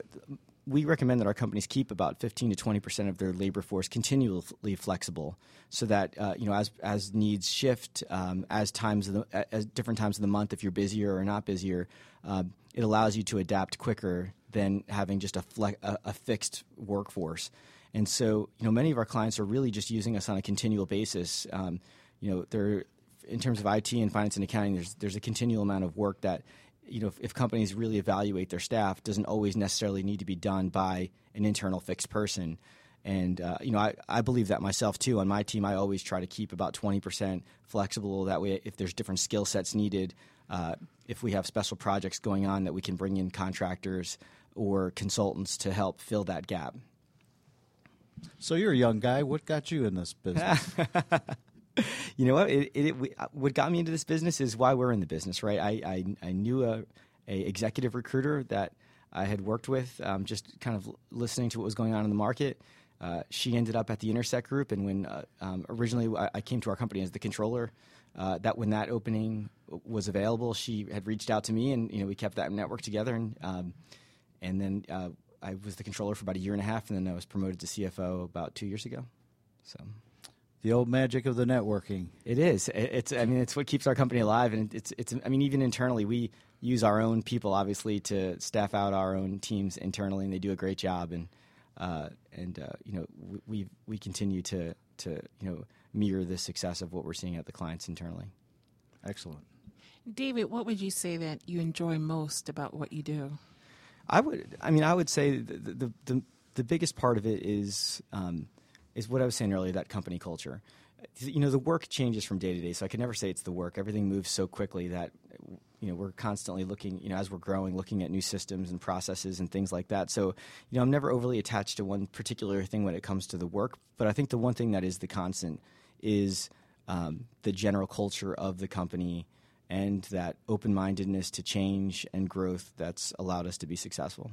We recommend that our companies keep about fifteen to twenty percent of their labor force continually flexible, so that uh, you know, as as needs shift, um, as times of the, as different times of the month, if you're busier or not busier, uh, it allows you to adapt quicker than having just a, fle- a a fixed workforce. And so, you know, many of our clients are really just using us on a continual basis. Um, you know, they're in terms of I T and finance and accounting, there's there's a continual amount of work that, you know, if, if companies really evaluate their staff, doesn't always necessarily need to be done by an internal fixed person. And, uh, you know, I, I believe that myself, too. On my team, I always try to keep about twenty percent flexible. That way, if there's different skill sets needed, uh, if we have special projects going on, that we can bring in contractors or consultants to help fill that gap. So you're a young guy. What got you in this business? You know what? It, it, it, we, what got me into this business is why we're in the business, right? I I, I knew a, a executive recruiter that I had worked with, um, just kind of listening to what was going on in the market. Uh, she ended up at the Intersect Group, and when uh, um, originally I, I came to our company as the controller, uh, that when that opening was available, she had reached out to me, and you know we kept that network together, and um, and then uh, I was the controller for about a year and a half, and then I was promoted to C F O about two years ago. So, the old magic of the networking. It is. It, it's. I mean, it's what keeps our company alive, and it's. It's. I mean, even internally, we use our own people, obviously, to staff out our own teams internally, and they do a great job, and. Uh, and uh, you know we we continue to to you know mirror the success of what we're seeing at the clients internally. Excellent, David. What would you say that you enjoy most about what you do? I would. I mean, I would say the the the, the biggest part of it is um, is what I was saying earlier, that company culture. You know, the work changes from day to day, so I can never say it's the work. Everything moves so quickly that you know we're constantly looking, you know, as we're growing, looking at new systems and processes and things like that. So, you know, I'm never overly attached to one particular thing when it comes to the work. But I think the one thing that is the constant is um, the general culture of the company and that open-mindedness to change and growth that's allowed us to be successful.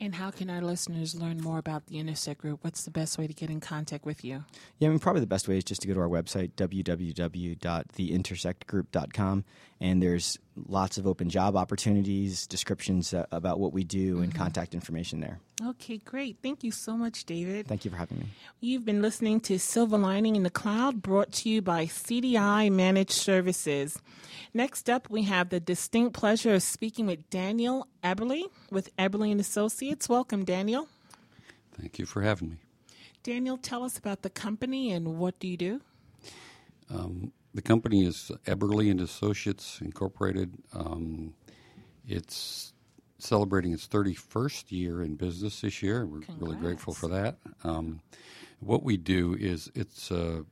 And how can our listeners learn more about the Intersect Group? What's the best way to get in contact with you? Yeah, I mean, probably the best way is just to go to our website, w w w dot the intersect group dot com. And there's lots of open job opportunities, descriptions uh, about what we do, and mm-hmm. contact information there. Okay, great. Thank you so much, David. Thank you for having me. You've been listening to Silver Lining in the Cloud, brought to you by C D I Managed Services. Next up, we have the distinct pleasure of speaking with Daniel Eberly with Eberly and Associates. Welcome, Daniel. Thank you for having me. Daniel, tell us about the company and what do you do? Um, the company is Eberly and Associates Incorporated. Um, it's celebrating its thirty-first year in business this year. We're Congrats. Really grateful for that. Um, what we do is it's a,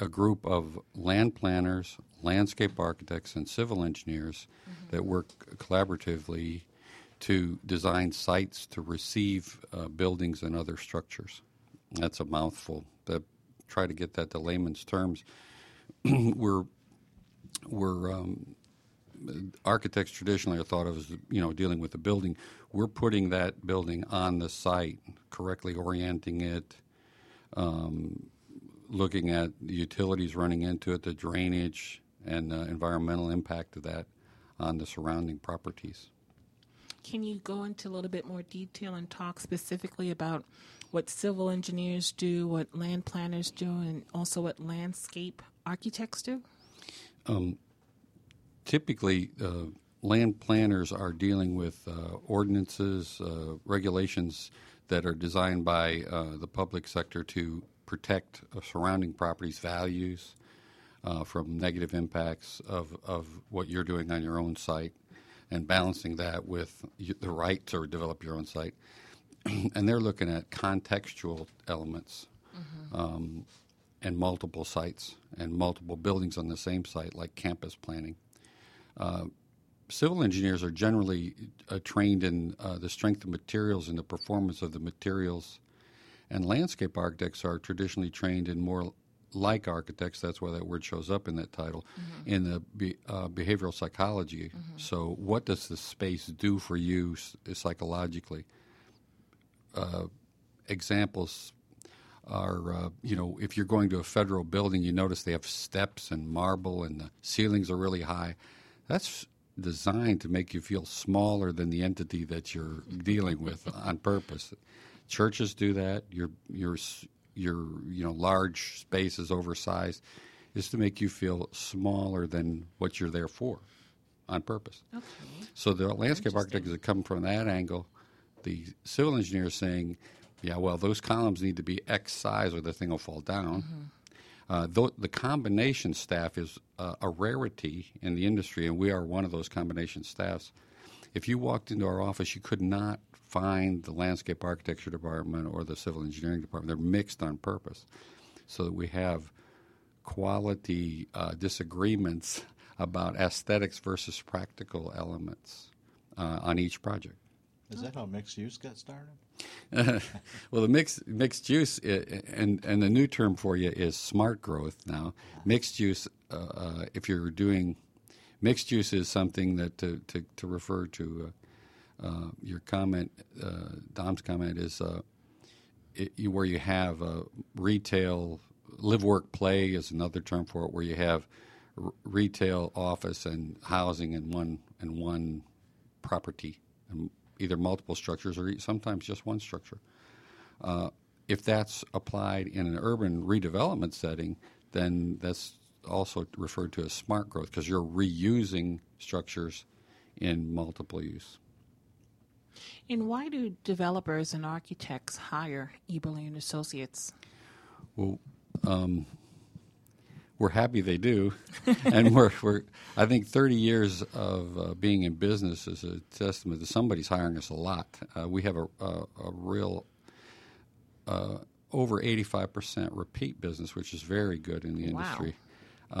a group of land planners, landscape architects, and civil engineers mm-hmm. that work collaboratively to design sites to receive uh, buildings and other structures. That's a mouthful. But try to get that to layman's terms. we're we're um, architects traditionally are thought of as you know dealing with the building. We're putting that building on the site, correctly orienting it. Um, looking at the utilities running into it, the drainage, and the environmental impact of that on the surrounding properties. Can you go into a little bit more detail and talk specifically about what civil engineers do, what land planners do, and also what landscape architects do? Um, typically, uh, land planners are dealing with uh, ordinances, uh, regulations that are designed by uh, the public sector to protect surrounding properties' values uh, from negative impacts of, of what you're doing on your own site and balancing that with the right to develop your own site. And they're looking at contextual elements mm-hmm. um, and multiple sites and multiple buildings on the same site, like campus planning. Uh, civil engineers are generally uh, trained in uh, the strength of materials and the performance of the materials. And landscape architects are traditionally trained in more like architects. That's why that word shows up in that title, mm-hmm. in the be, uh, behavioral psychology. Mm-hmm. So what does the space do for you psychologically? Uh, examples are, uh, you know, if you're going to a federal building, you notice they have steps and marble and the ceilings are really high. That's designed to make you feel smaller than the entity that you're dealing with on purpose. Churches do that. Your your your you know large spaces oversized is to make you feel smaller than what you're there for, on purpose. Okay. So the landscape architects that come from that angle, the civil engineer is saying, yeah, well, those columns need to be X size or the thing will fall down. Mm-hmm. Uh, th- the combination staff is uh, a rarity in the industry, and we are one of those combination staffs. If you walked into our office, you could not find the landscape architecture department or the civil engineering department. They're mixed on purpose so that we have quality uh, disagreements about aesthetics versus practical elements uh, on each project. Is that how mixed use got started? Well, the mixed mixed use, uh, and, and the new term for you is smart growth now. Mixed use, uh, uh, if you're doing... Mixed use is something that to to, to refer to uh, uh, your comment, uh, Dom's comment is uh, it, where you have a retail, live, work, play is another term for it, where you have r- retail, office, and housing in one in one property, and either multiple structures or sometimes just one structure. Uh, if that's applied in an urban redevelopment setting, then that's also referred to as smart growth, because you're reusing structures in multiple use. And why do developers and architects hire Eberly and Associates? Well, um, we're happy they do, and we're, we're I think thirty years of uh, being in business is a testament that somebody's hiring us a lot. Uh, we have a, a, a real uh, over eighty-five percent repeat business, which is very good in the industry. Wow.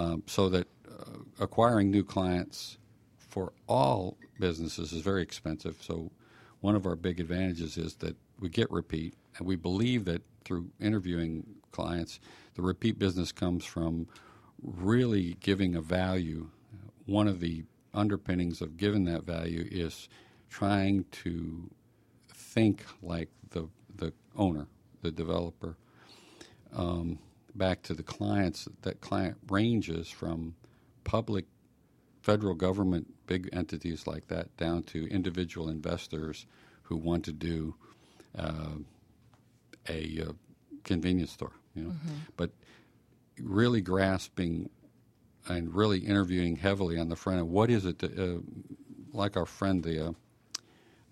Um, so that uh, acquiring new clients for all businesses is very expensive. So one of our big advantages is that we get repeat, and we believe that through interviewing clients, the repeat business comes from really giving a value. One of the underpinnings of giving that value is trying to think like the the owner, the developer. Um, back to the clients, that client ranges from public, federal government, big entities like that, down to individual investors who want to do uh, a uh, convenience store, you know. Mm-hmm. But really grasping and really interviewing heavily on the front end, what is it, to, uh, like our friend, the uh,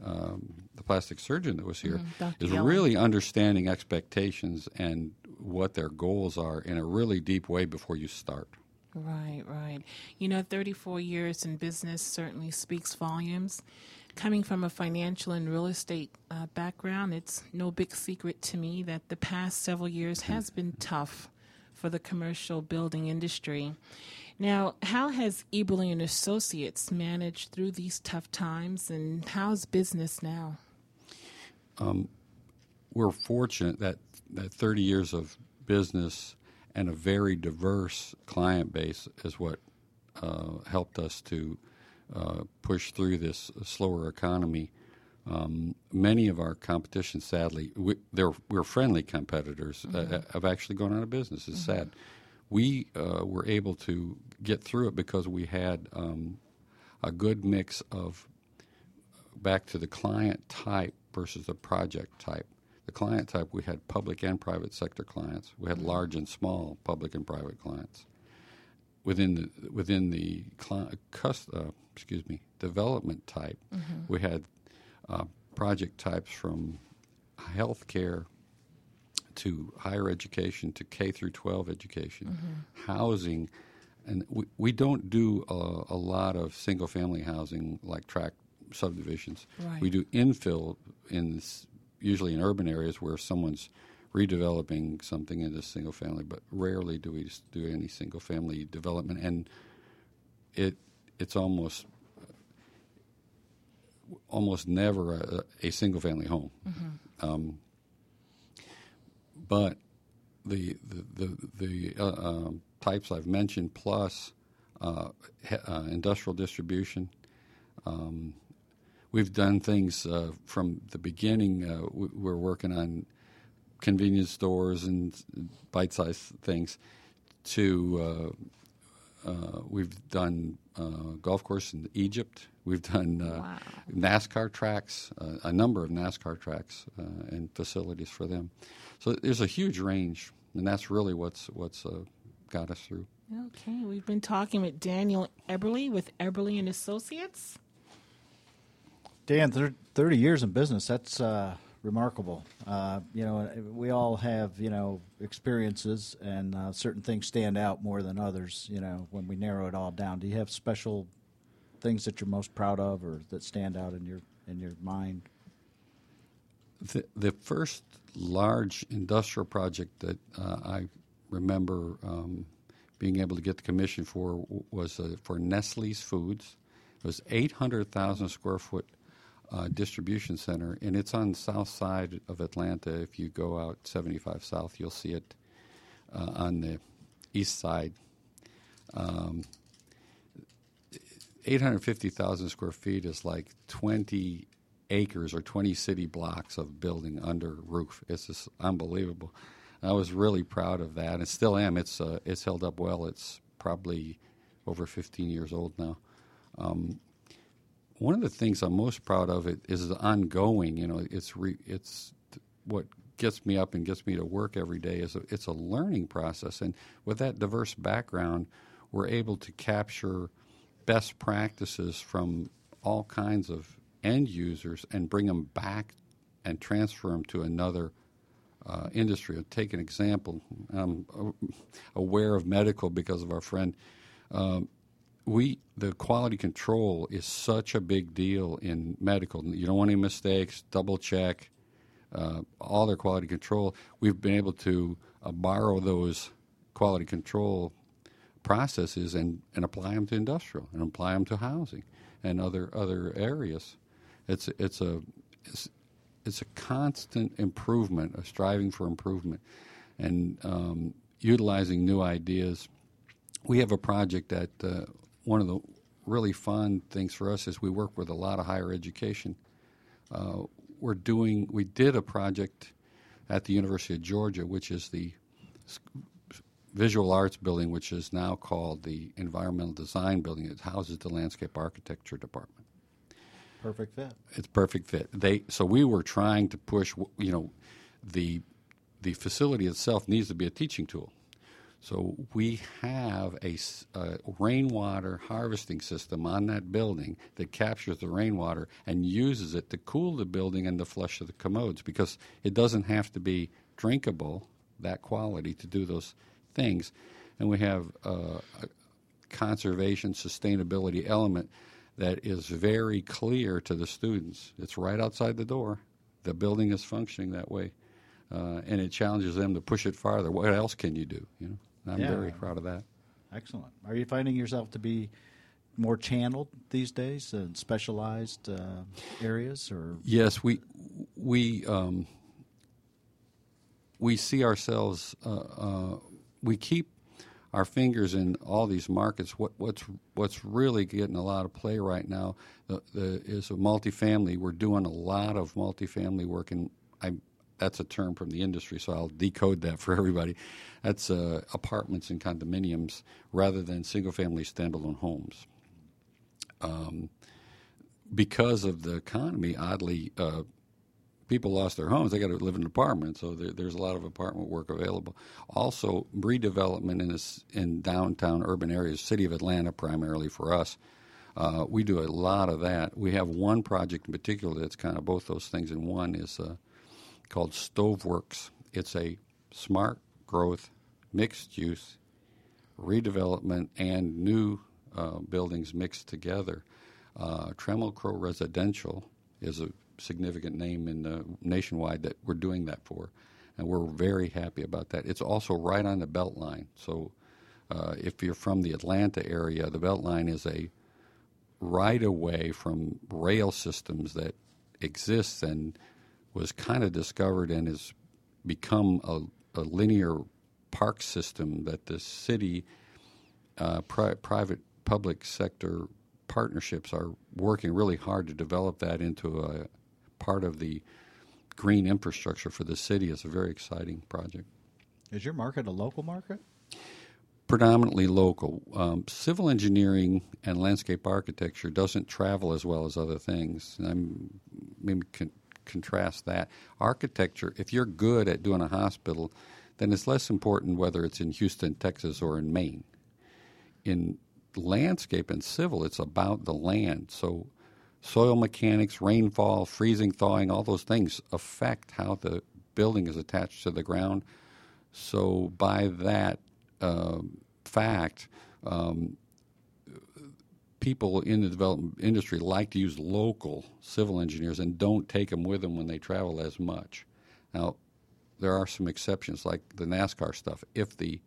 um, the plastic surgeon that was here, mm-hmm. is Yellen. Really understanding expectations and what their goals are in a really deep way before you start. Right, right. You know, thirty-four years in business certainly speaks volumes. Coming from a financial and real estate uh, background, it's no big secret to me that the past several years has been tough for the commercial building industry. Now, how has Eberly and Associates managed through these tough times, and how's business now? Um, we're fortunate that, that thirty years of business and a very diverse client base is what uh, helped us to uh, push through this slower economy. Um, many of our competition, sadly, we, they're, we're friendly competitors, mm-hmm. uh, have actually gone out of business. It's mm-hmm. sad. We uh, were able to get through it because we had um, a good mix of back to the client type versus the project type. The client type, we had public and private sector clients. We had large and small public and private clients. Within the within the cli- cus- uh, excuse me development type, mm-hmm. we had uh, project types from healthcare to higher education to K through twelve education, mm-hmm. housing, and we we don't do a, a lot of single family housing like tract subdivisions. Right. We do infill in this, usually in urban areas where someone's redeveloping something into single family, but rarely do we do any single family development. And it it's almost almost never a, a single family home. Mm-hmm. Um, but the the the, the uh, uh, types I've mentioned, plus uh, he, uh, industrial distribution. Um, We've done things uh, from the beginning. Uh, we, we're working on convenience stores and bite-sized things. To uh, uh, we've done uh, golf course in Egypt. We've done uh, wow. NASCAR tracks, uh, a number of NASCAR tracks uh, and facilities for them. So there's a huge range, and that's really what's what's uh, got us through. Okay, we've been talking with Daniel Eberly with Eberly and Associates. Dan, thirty years in business, that's uh, remarkable. Uh, you know, we all have, you know, experiences, and uh, certain things stand out more than others, you know, when we narrow it all down. Do you have special things that you're most proud of or that stand out in your in your mind? The, the first large industrial project that uh, I remember um, being able to get the commission for was uh, for Nestle Foods. It was eight hundred thousand square foot Uh, distribution center, and it's on the south side of Atlanta. If you go out seventy-five south, you'll see it uh, on the east side. Um, eight hundred fifty thousand square feet is like twenty acres or twenty city blocks of building under roof. It's just unbelievable. I was really proud of that, and still am. It's uh, it's held up well. It's probably over fifteen years old now. Um, one of the things I'm most proud of it is the ongoing. You know, it's re, it's what gets me up and gets me to work every day. Is a, it's a learning process, and with that diverse background, we're able to capture best practices from all kinds of end users and bring them back and transfer them to another Uh, industry. I'll take an example. I'm aware of medical because of our friend. Um, we the quality control is such a big deal in medical. You don't want any mistakes. Double check uh, all their quality control. We've been able to uh, borrow those quality control processes and, and apply them to industrial and apply them to housing and other other areas. It's it's a it's, It's a constant improvement, a striving for improvement, and um, utilizing new ideas. We have a project that uh, one of the really fun things for us is we work with a lot of higher education. Uh, we're doing, we did a project at the University of Georgia, which is the Visual Arts Building, which is now called the Environmental Design Building. It houses the Landscape Architecture Department. Perfect fit. It's perfect fit. They so we were trying to push. You know, the the facility itself needs to be a teaching tool. So we have a, a rainwater harvesting system on that building that captures the rainwater and uses it to cool the building and the flush of the commodes, because it doesn't have to be drinkable, that quality, to do those things. And we have uh, a conservation sustainability element that is very clear to the students. It's right outside the door. The building is functioning that way, uh, and it challenges them to push it farther. What else can you do? You know, and I'm yeah. very proud of that. Excellent. Are you finding yourself to be more channeled these days in specialized uh, areas, or? Yes, we we um, we see ourselves. Uh, uh, we keep our fingers in all these markets. What, what's what's really getting a lot of play right now the, the, is a multifamily. We're doing a lot of multifamily work, and I, that's a term from the industry, so I'll decode that for everybody. That's uh, apartments and condominiums rather than single-family standalone homes. Um, because of the economy, oddly, uh, people lost their homes. They got to live in an apartment, so there, there's a lot of apartment work available. Also, redevelopment in this, in downtown urban areas, city of Atlanta primarily for us. Uh, we do a lot of that. We have one project in particular that's kind of both those things in one. Is uh, called Stoveworks. It's a smart growth, mixed-use, redevelopment, and new uh, buildings mixed together. Uh, Tremel Crow Residential is a significant name in the nationwide that we're doing that for, and we're very happy about that. It's also right on the Beltline, so uh, if you're from the Atlanta area, the Beltline is a right-of-way from rail systems that exists and was kind of discovered and has become a, a linear park system that the city, uh, pri- private public sector partnerships are working really hard to develop that into a part of the green infrastructure for the city. It's a very exciting project. Is your market a local market? Predominantly local. Um, civil engineering and landscape architecture doesn't travel as well as other things. And I'm, maybe con- contrast that. Architecture, if you're good at doing a hospital, then it's less important whether it's in Houston, Texas, or in Maine. In landscape and civil, it's about the land. So soil mechanics, rainfall, freezing, thawing, all those things affect how the building is attached to the ground. So by that uh, fact, um, people in the development industry like to use local civil engineers and don't take them with them when they travel as much. Now, there are some exceptions, like the NASCAR stuff. If the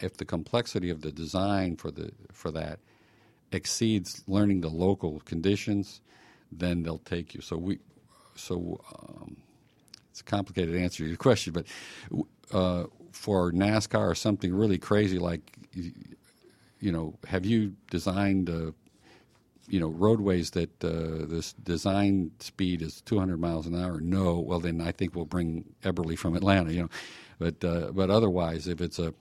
if the complexity of the design for the for that exceeds learning the local conditions, then they'll take you. So we, so um, it's a complicated answer to your question, but uh, for NASCAR or something really crazy like, you know, have you designed a you know, roadways that uh, this design speed is two hundred miles an hour, no, well, then I think we'll bring Eberly from Atlanta, you know. But uh, but otherwise, if it's a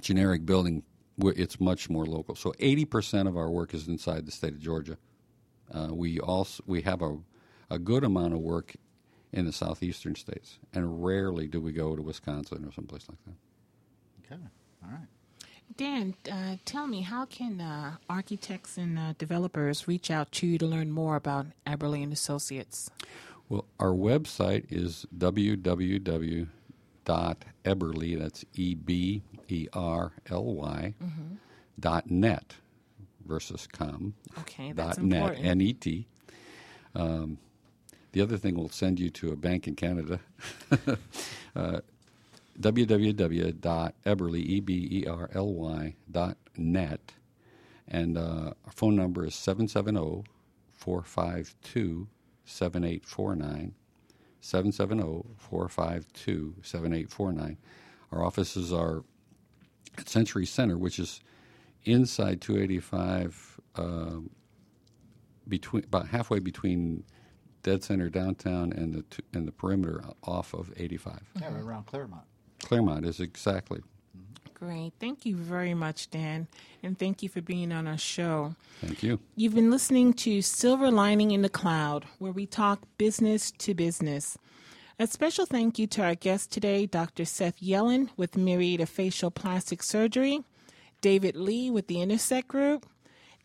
generic building, it's much more local. So eighty percent of our work is inside the state of Georgia. Uh, we also we have a, a good amount of work in the southeastern states, and rarely do we go to Wisconsin or someplace like that. Okay, all right. Dan, uh, tell me, how can uh, architects and uh, developers reach out to you to learn more about Eberly and Associates? Well, our website is w w w dot eberly, that's E B E R L Y, mm-hmm. dot net versus com. Okay, that's dot net, important. N E T. Um, the other thing will send you to a bank in Canada. uh, w w w dot eberly, E B E R L Y, dot net. And uh, our phone number is seven seven zero, four five two, seven eight four nine, seven seven zero, four five two, seven eight four nine. Our offices are at Century Center, which is inside two eighty-five, uh, between about halfway between Dead Center downtown and the t- and the perimeter off of eighty-five. Yeah, right around Claremont. Claremont is exactly. Great. Thank you very much, Dan, and thank you for being on our show. Thank you. You've been listening to Silver Lining in the Cloud, where we talk business to business. A special thank you to our guest today, Doctor Seth Yellen with Marietta Facial Plastic Surgery, David Lee with the Intersect Group,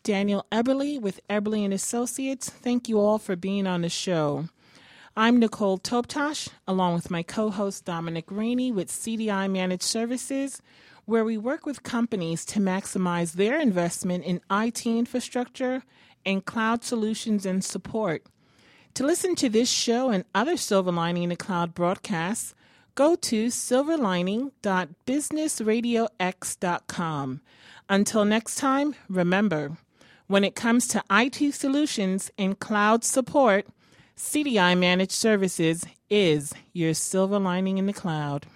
Daniel Eberly with Eberly and Associates. Thank you all for being on the show. I'm Nicole Toptash, along with my co-host Dominic Rainey with C D I Managed Services, where we work with companies to maximize their investment in I T infrastructure and cloud solutions and support. To listen to this show and other Silver Lining in the Cloud broadcasts, go to silverlining dot business radio x dot com. Until next time, remember, when it comes to I T solutions and cloud support, C D I Managed Services is your Silver Lining in the Cloud.